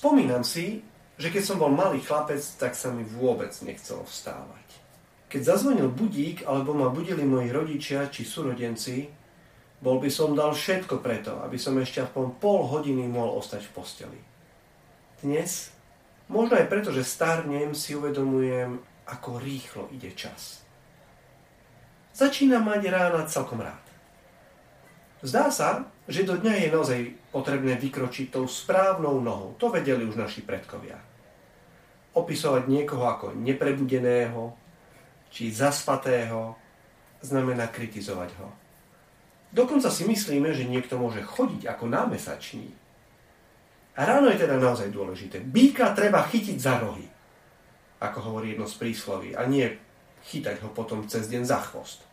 Spomínam si, že keď som bol malý chlapec, tak sa mi vôbec nechcelo vstávať. Keď zazvonil budík, alebo ma budili moji rodičia či súrodenci, bol by som dal všetko preto, aby som ešte aspoň pol hodiny mohol ostať v posteli. Dnes, možno aj preto, že starnem, si uvedomujem, ako rýchlo ide čas. Začínam mať rána celkom rád. Zdá sa, že do dňa je naozaj potrebné vykročiť tou správnou nohou. To vedeli už naši predkovia. Opisovať niekoho ako neprebudeného či zaspatého znamená kritizovať ho. Dokonca si myslíme, že niekto môže chodiť ako námesačný. A ráno je teda naozaj dôležité. Býka treba chytiť za rohy, ako hovorí jedno z prísloví, a nie chytať ho potom cez deň za chvost.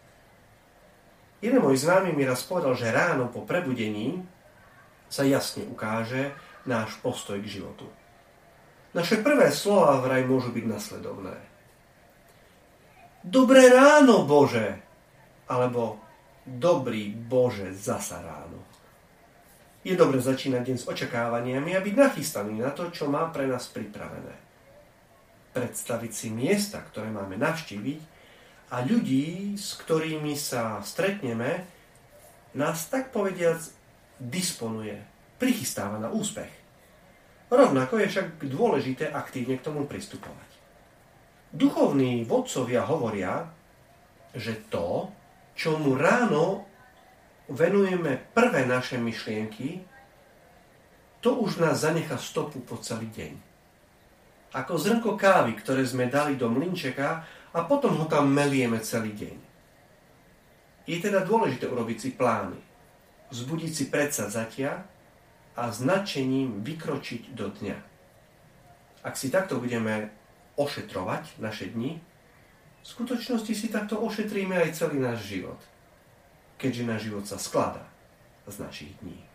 Jeden môj známy mi raz povedal, že ráno po prebudení sa jasne ukáže náš postoj k životu. Naše prvé slova vraj môžu byť nasledovné. Dobré ráno, Bože! Alebo dobrý Bože, zasa ráno. Je dobre začínať deň s očakávaniami a byť nachystaný na to, čo má pre nás pripravené. Predstaviť si miesta, ktoré máme navštíviť a ľudí, s ktorými sa stretneme, nás tak povediac disponuje, prichystáva na úspech. Rovnako je však dôležité aktívne k tomu pristupovať. Duchovní vodcovia hovoria, že to, čomu ráno venujeme prvé naše myšlienky, to už nás zanecha stopu po celý deň. Ako zrnko kávy, ktoré sme dali do mlynčeka a potom ho tam melieme celý deň. Je teda dôležité urobiť si plány, vzbudiť si predsazatia a značením vykročiť do dňa. Ak si takto budeme ošetrovať naše dni, v skutočnosti si takto ošetríme aj celý náš život, keďže náš život sa skladá z našich dní.